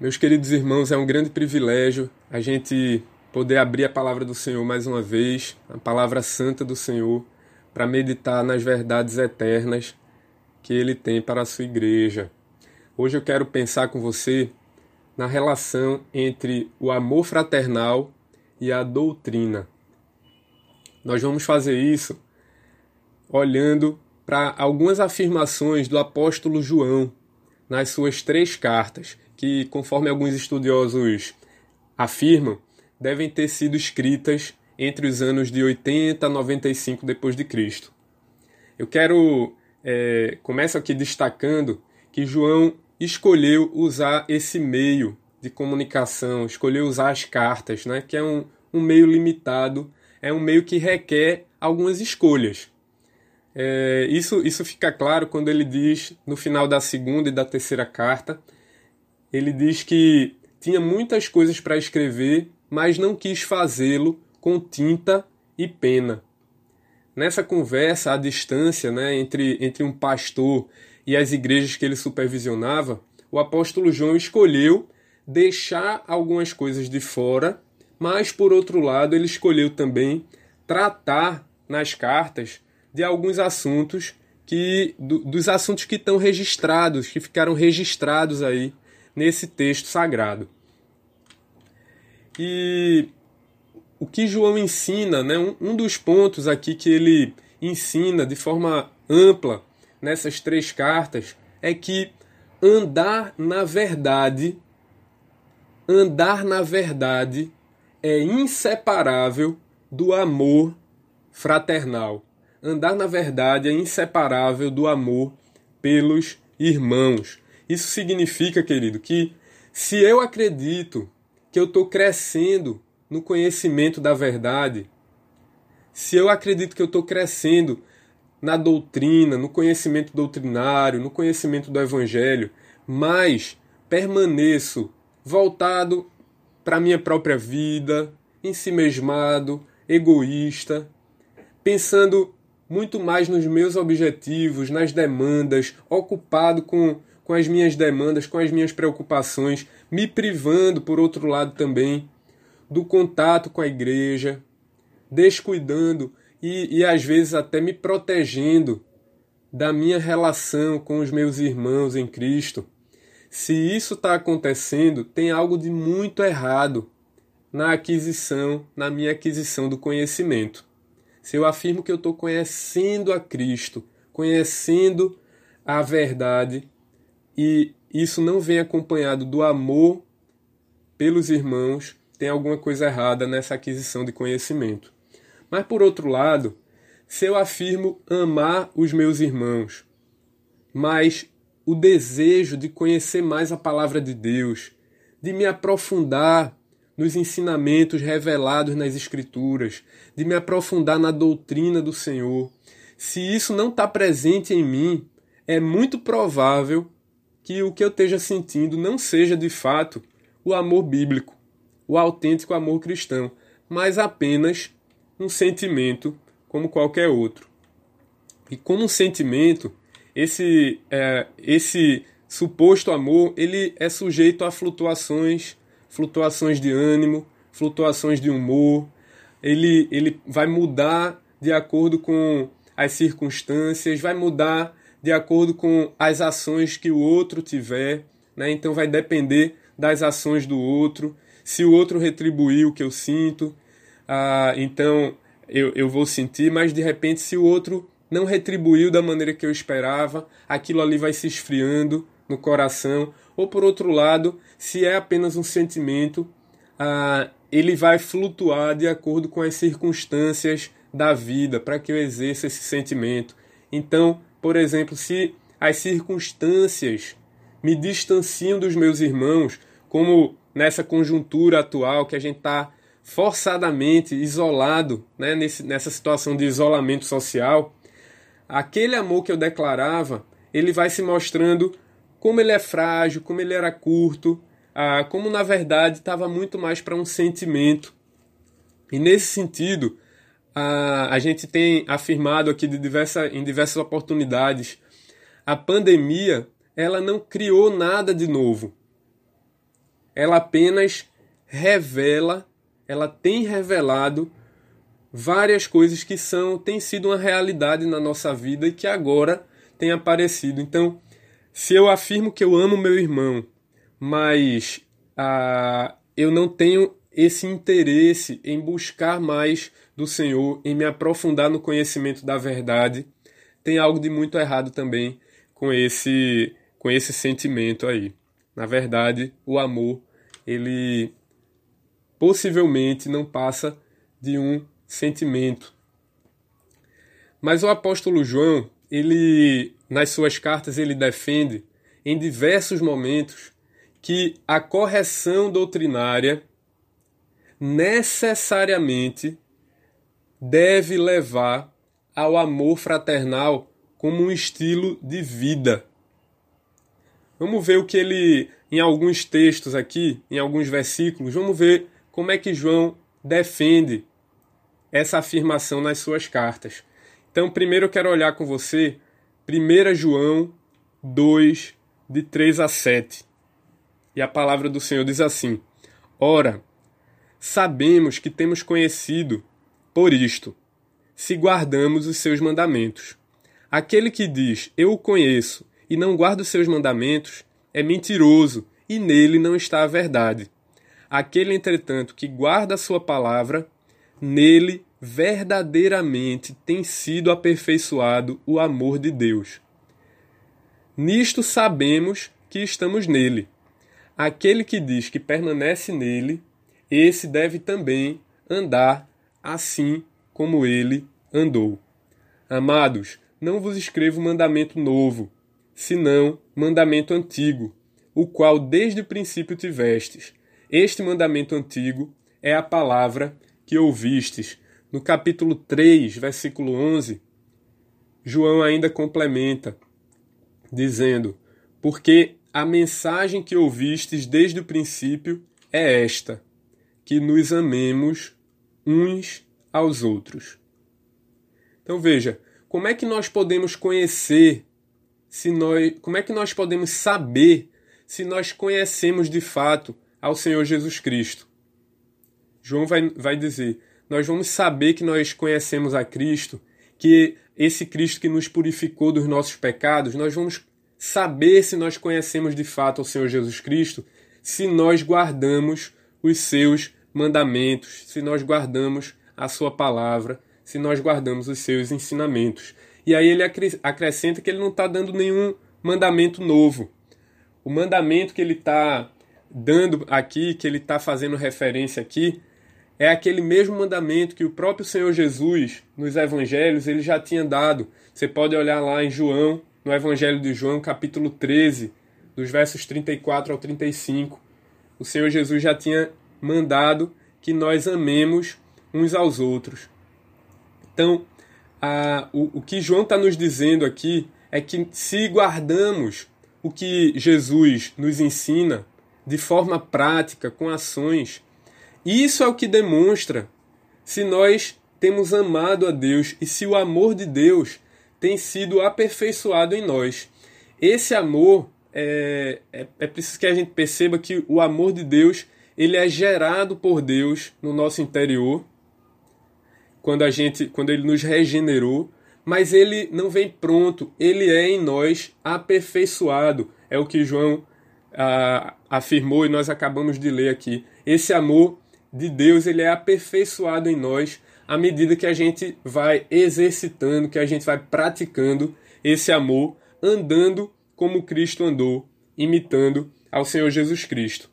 Meus queridos irmãos, é um grande privilégio a gente poder abrir a palavra do Senhor mais uma vez, a palavra santa do Senhor, para meditar nas verdades eternas que Ele tem para a sua igreja. Hoje eu quero pensar com você na relação entre o amor fraternal e a doutrina. Nós vamos fazer isso olhando para algumas afirmações do apóstolo João nas suas 3 cartas, que, conforme alguns estudiosos afirmam, devem ter sido escritas entre os anos de 80 a 95 d.C. Eu quero começo aqui destacando que João escolheu usar esse meio de comunicação, escolheu usar as cartas, né, que é um meio limitado, é um meio que requer algumas escolhas. Isso fica claro quando ele diz, no final da 2ª e da 3ª carta, ele diz que tinha muitas coisas para escrever, mas não quis fazê-lo com tinta e pena. Nessa conversa, à distância, né, entre um pastor e as igrejas que ele supervisionava, o apóstolo João escolheu deixar algumas coisas de fora, mas, por outro lado, ele escolheu também tratar nas cartas de alguns assuntos, dos assuntos que estão registrados, que ficaram registrados aí nesse texto sagrado. E o que João ensina, né, um dos pontos aqui que ele ensina de forma ampla nessas 3 cartas, é que andar na verdade é inseparável do amor fraternal. Andar na verdade é inseparável do amor pelos irmãos. Isso significa, querido, que se eu acredito que eu estou crescendo no conhecimento da verdade, se eu acredito que eu estou crescendo na doutrina, no conhecimento doutrinário, no conhecimento do Evangelho, mas permaneço voltado para a minha própria vida, ensimesmado, egoísta, pensando muito mais nos meus objetivos, nas demandas, ocupado com as minhas demandas, com as minhas preocupações, me privando, por outro lado também, do contato com a igreja, descuidando e às vezes até me protegendo da minha relação com os meus irmãos em Cristo. Se isso está acontecendo, tem algo de muito errado na minha aquisição do conhecimento. Se eu afirmo que eu estou conhecendo a Cristo, conhecendo a verdade, e isso não vem acompanhado do amor pelos irmãos, tem alguma coisa errada nessa aquisição de conhecimento. Mas, por outro lado, se eu afirmo amar os meus irmãos, mas o desejo de conhecer mais a palavra de Deus, de me aprofundar nos ensinamentos revelados nas Escrituras, de me aprofundar na doutrina do Senhor, se isso não está presente em mim, é muito provável que o que eu esteja sentindo não seja, de fato, o amor bíblico, o autêntico amor cristão, mas apenas um sentimento como qualquer outro. E como um sentimento, esse suposto amor, ele é sujeito a flutuações de ânimo, flutuações de humor, ele vai mudar de acordo com as circunstâncias, vai mudar de acordo com as ações que o outro tiver, né? Então vai depender das ações do outro, se o outro retribuir o que eu sinto, então eu vou sentir, mas de repente se o outro não retribuiu da maneira que eu esperava, aquilo ali vai se esfriando no coração, ou por outro lado, se é apenas um sentimento, ele vai flutuar de acordo com as circunstâncias da vida, para que eu exerça esse sentimento. Então, por exemplo, se as circunstâncias me distanciam dos meus irmãos, como nessa conjuntura atual que a gente está forçadamente isolado, né, nessa situação de isolamento social, aquele amor que eu declarava, ele vai se mostrando como ele é frágil, como ele era curto, como na verdade estava muito mais para um sentimento. E nesse sentido, a gente tem afirmado aqui em diversas oportunidades, a pandemia ela não criou nada de novo. ela apenas revela, ela tem revelado várias coisas que têm sido uma realidade na nossa vida e que agora tem aparecido. Então, se eu afirmo que eu amo meu irmão, mas eu não tenho esse interesse em buscar mais do Senhor, em me aprofundar no conhecimento da verdade, tem algo de muito errado também com esse sentimento aí. Na verdade, o amor, ele possivelmente não passa de um sentimento. Mas o apóstolo João, ele, nas suas cartas, ele defende em diversos momentos que a correção doutrinária necessariamente deve levar ao amor fraternal como um estilo de vida. Vamos ver o que ele, em alguns textos aqui, em alguns versículos, vamos ver como é que João defende essa afirmação nas suas cartas. Então, primeiro eu quero olhar com você 1 João 2, de 3 a 7. E a palavra do Senhor diz assim: Ora, sabemos que temos conhecido por isto, se guardamos os seus mandamentos. Aquele que diz, eu o conheço, e não guarda os seus mandamentos, é mentiroso, e nele não está a verdade. Aquele, entretanto, que guarda a sua palavra, nele verdadeiramente tem sido aperfeiçoado o amor de Deus. Nisto sabemos que estamos nele. Aquele que diz que permanece nele, esse deve também andar assim como ele andou. Amados, não vos escrevo mandamento novo, senão mandamento antigo, o qual desde o princípio tivestes. Este mandamento antigo é a palavra que ouvistes. No capítulo 3, versículo 11, João ainda complementa, dizendo: Porque a mensagem que ouvistes desde o princípio é esta, que nos amemos uns aos outros. Então veja, como é que nós podemos conhecer, como é que nós podemos saber se nós conhecemos de fato ao Senhor Jesus Cristo? João vai dizer: nós vamos saber que nós conhecemos a Cristo, que esse Cristo que nos purificou dos nossos pecados, nós vamos saber se nós conhecemos de fato o Senhor Jesus Cristo, se nós guardamos os seus mandamentos, se nós guardamos a sua palavra, se nós guardamos os seus ensinamentos. E aí ele acrescenta que ele não está dando nenhum mandamento novo. O mandamento que ele está dando aqui, que ele está fazendo referência aqui, é aquele mesmo mandamento que o próprio Senhor Jesus, nos evangelhos, ele já tinha dado. Você pode olhar lá em João, no Evangelho de João, capítulo 13, dos versos 34 ao 35. O Senhor Jesus já tinha mandado que nós amemos uns aos outros. Então, o que João está nos dizendo aqui é que se guardamos o que Jesus nos ensina de forma prática, com ações, isso é o que demonstra se nós temos amado a Deus e se o amor de Deus tem sido aperfeiçoado em nós. Esse amor, é preciso que a gente perceba que o amor de Deus, ele é gerado por Deus no nosso interior, quando ele nos regenerou, mas ele não vem pronto, ele é em nós aperfeiçoado. É o que João afirmou e nós acabamos de ler aqui. Esse amor de Deus, ele é aperfeiçoado em nós à medida que a gente vai exercitando, que a gente vai praticando esse amor, andando como Cristo andou, imitando ao Senhor Jesus Cristo.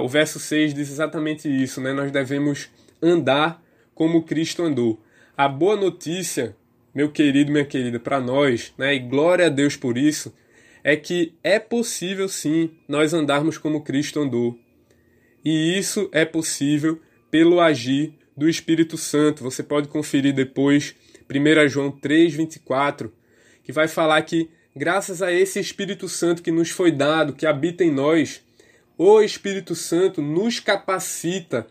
O verso 6 diz exatamente isso, né? Nós devemos andar como Cristo andou. A boa notícia, meu querido, minha querida, para nós, né, e glória a Deus por isso, é que é possível sim nós andarmos como Cristo andou. E isso é possível pelo agir do Espírito Santo. Você pode conferir depois 1 João 3:24, que vai falar que graças a esse Espírito Santo que nos foi dado, que habita em nós, o Espírito Santo nos capacita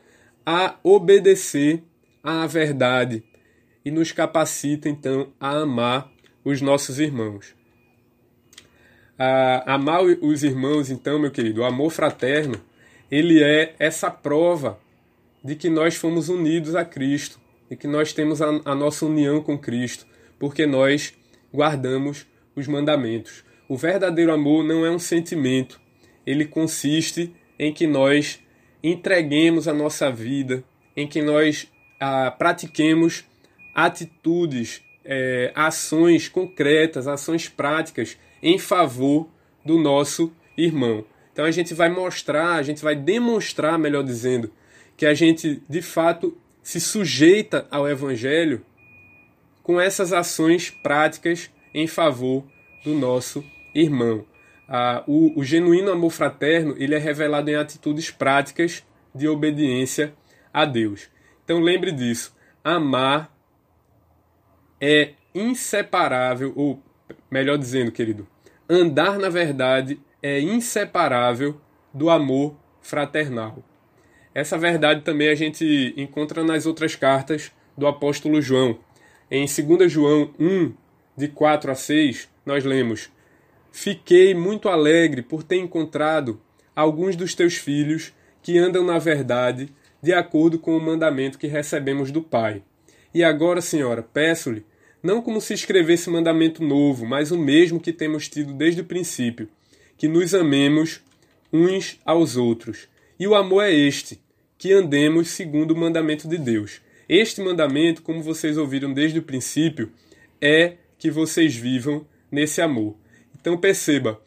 a obedecer à verdade e nos capacita então a amar os nossos irmãos. Amar os irmãos, então, meu querido, o amor fraterno, ele é essa prova de que nós fomos unidos a Cristo, de que nós temos a nossa união com Cristo, porque nós guardamos os mandamentos. O verdadeiro amor não é um sentimento, ele consiste em que nós entreguemos a nossa vida, em que nós pratiquemos atitudes, ações concretas, ações práticas em favor do nosso irmão. Então a gente vai mostrar, a gente vai demonstrar, melhor dizendo, que a gente de fato se sujeita ao Evangelho com essas ações práticas em favor do nosso irmão. O genuíno amor fraterno, ele é revelado em atitudes práticas de obediência a Deus. Então lembre disso, amar é inseparável, ou melhor dizendo, querido, andar na verdade é inseparável do amor fraternal. Essa verdade também a gente encontra nas outras cartas do apóstolo João. Em 2 João 1, de 4 a 6, nós lemos: Fiquei muito alegre por ter encontrado alguns dos teus filhos que andam na verdade de acordo com o mandamento que recebemos do Pai. E agora, Senhora, peço-lhe, não como se escrevesse mandamento novo, mas o mesmo que temos tido desde o princípio, que nos amemos uns aos outros. E o amor é este, que andemos segundo o mandamento de Deus. Este mandamento, como vocês ouviram desde o princípio, é que vocês vivam nesse amor. Então perceba,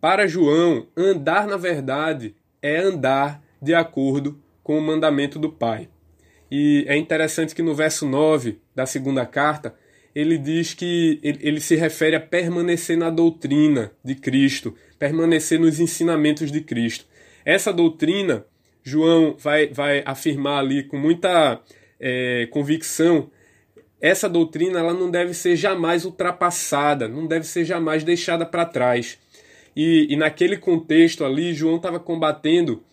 para João, andar na verdade é andar de acordo com o mandamento do Pai. E é interessante que no verso 9 da segunda carta, ele diz que ele se refere a permanecer na doutrina de Cristo, permanecer nos ensinamentos de Cristo. Essa doutrina, João vai afirmar ali com muita convicção, essa doutrina ela não deve ser jamais ultrapassada, não deve ser jamais deixada para trás. E naquele contexto ali, João estava combatendo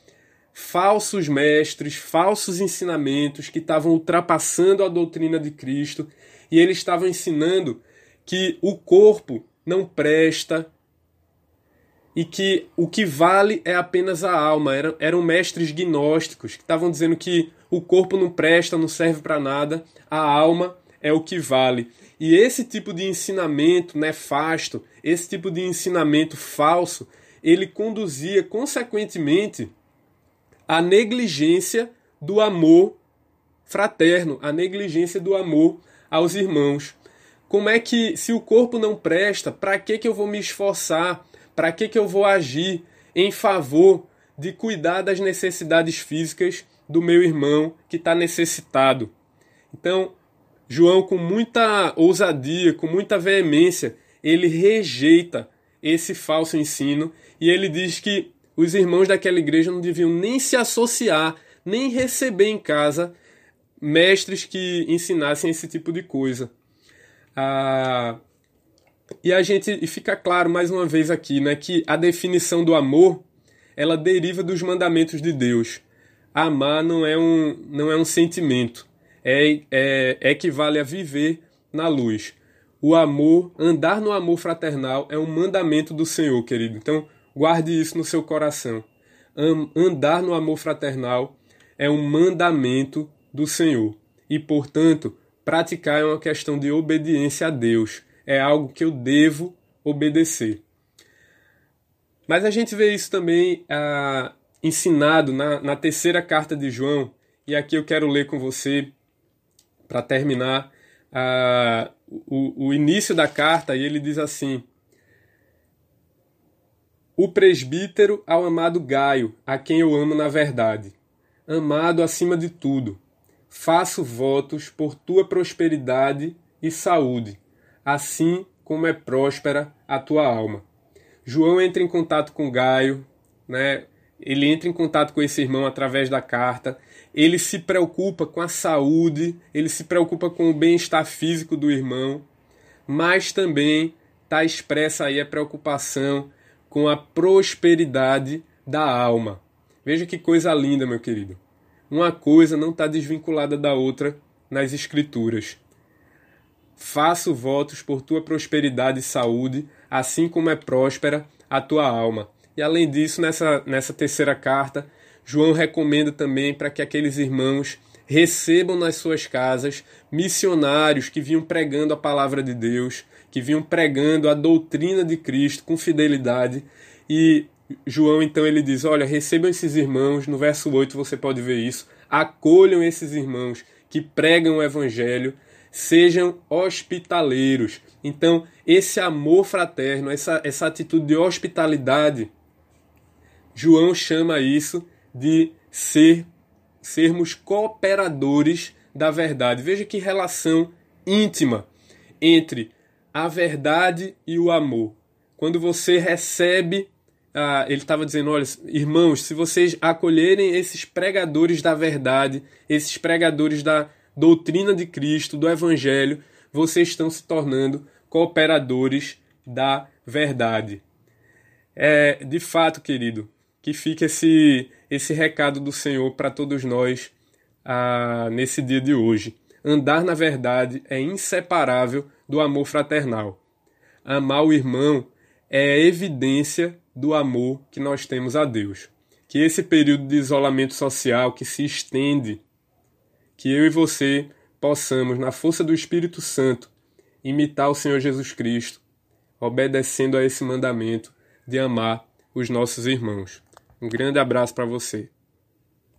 falsos mestres, falsos ensinamentos que estavam ultrapassando a doutrina de Cristo, e eles estavam ensinando que o corpo não presta, e que o que vale é apenas a alma. Eram mestres gnósticos que estavam dizendo que o corpo não presta, não serve para nada, a alma é o que vale. E esse tipo de ensinamento nefasto, esse tipo de ensinamento falso, ele conduzia, consequentemente, à negligência do amor fraterno, à negligência do amor aos irmãos. Como é que, se o corpo não presta, para que eu vou me esforçar? Para que eu vou agir em favor de cuidar das necessidades físicas do meu irmão que está necessitado? Então, João, com muita ousadia, com muita veemência, ele rejeita esse falso ensino e ele diz que os irmãos daquela igreja não deviam nem se associar, nem receber em casa mestres que ensinassem esse tipo de coisa. E fica claro mais uma vez aqui, né, que a definição do amor, ela deriva dos mandamentos de Deus. Amar não é um sentimento, equivale a viver na luz. O amor, andar no amor fraternal é um mandamento do Senhor, querido. Então, guarde isso no seu coração. Andar no amor fraternal é um mandamento do Senhor. E, portanto, praticar é uma questão de obediência a Deus. É algo que eu devo obedecer. Mas a gente vê isso também ensinado na terceira carta de João. E aqui eu quero ler com você, para terminar, o início da carta. E ele diz assim: O presbítero ao amado Gaio, a quem eu amo na verdade, amado acima de tudo, faço votos por tua prosperidade e saúde, assim como é próspera a tua alma. João entra em contato com Gaio, né? Ele entra em contato com esse irmão através da carta, ele se preocupa com a saúde, ele se preocupa com o bem-estar físico do irmão, mas também está expressa aí a preocupação com a prosperidade da alma. Veja que coisa linda, meu querido. Uma coisa não está desvinculada da outra nas Escrituras. Faço votos por tua prosperidade e saúde, assim como é próspera a tua alma. E além disso, nessa terceira carta, João recomenda também para que aqueles irmãos recebam nas suas casas missionários que vinham pregando a palavra de Deus, que vinham pregando a doutrina de Cristo com fidelidade. E João, então, ele diz, olha, recebam esses irmãos, no verso 8 você pode ver isso, acolham esses irmãos que pregam o evangelho, sejam hospitaleiros. Então, esse amor fraterno, essa atitude de hospitalidade, João chama isso de sermos cooperadores da verdade. Veja que relação íntima entre a verdade e o amor. Quando você recebe, ele estava dizendo, olha, irmãos, se vocês acolherem esses pregadores da verdade, esses pregadores da doutrina de Cristo, do Evangelho, vocês estão se tornando cooperadores da verdade. É, de fato, querido, que fique esse recado do Senhor para todos nós nesse dia de hoje. Andar na verdade é inseparável do amor fraternal. Amar o irmão é evidência do amor que nós temos a Deus. Que esse período de isolamento social que se estende, que eu e você possamos, na força do Espírito Santo, imitar o Senhor Jesus Cristo, obedecendo a esse mandamento de amar os nossos irmãos. Um grande abraço para você.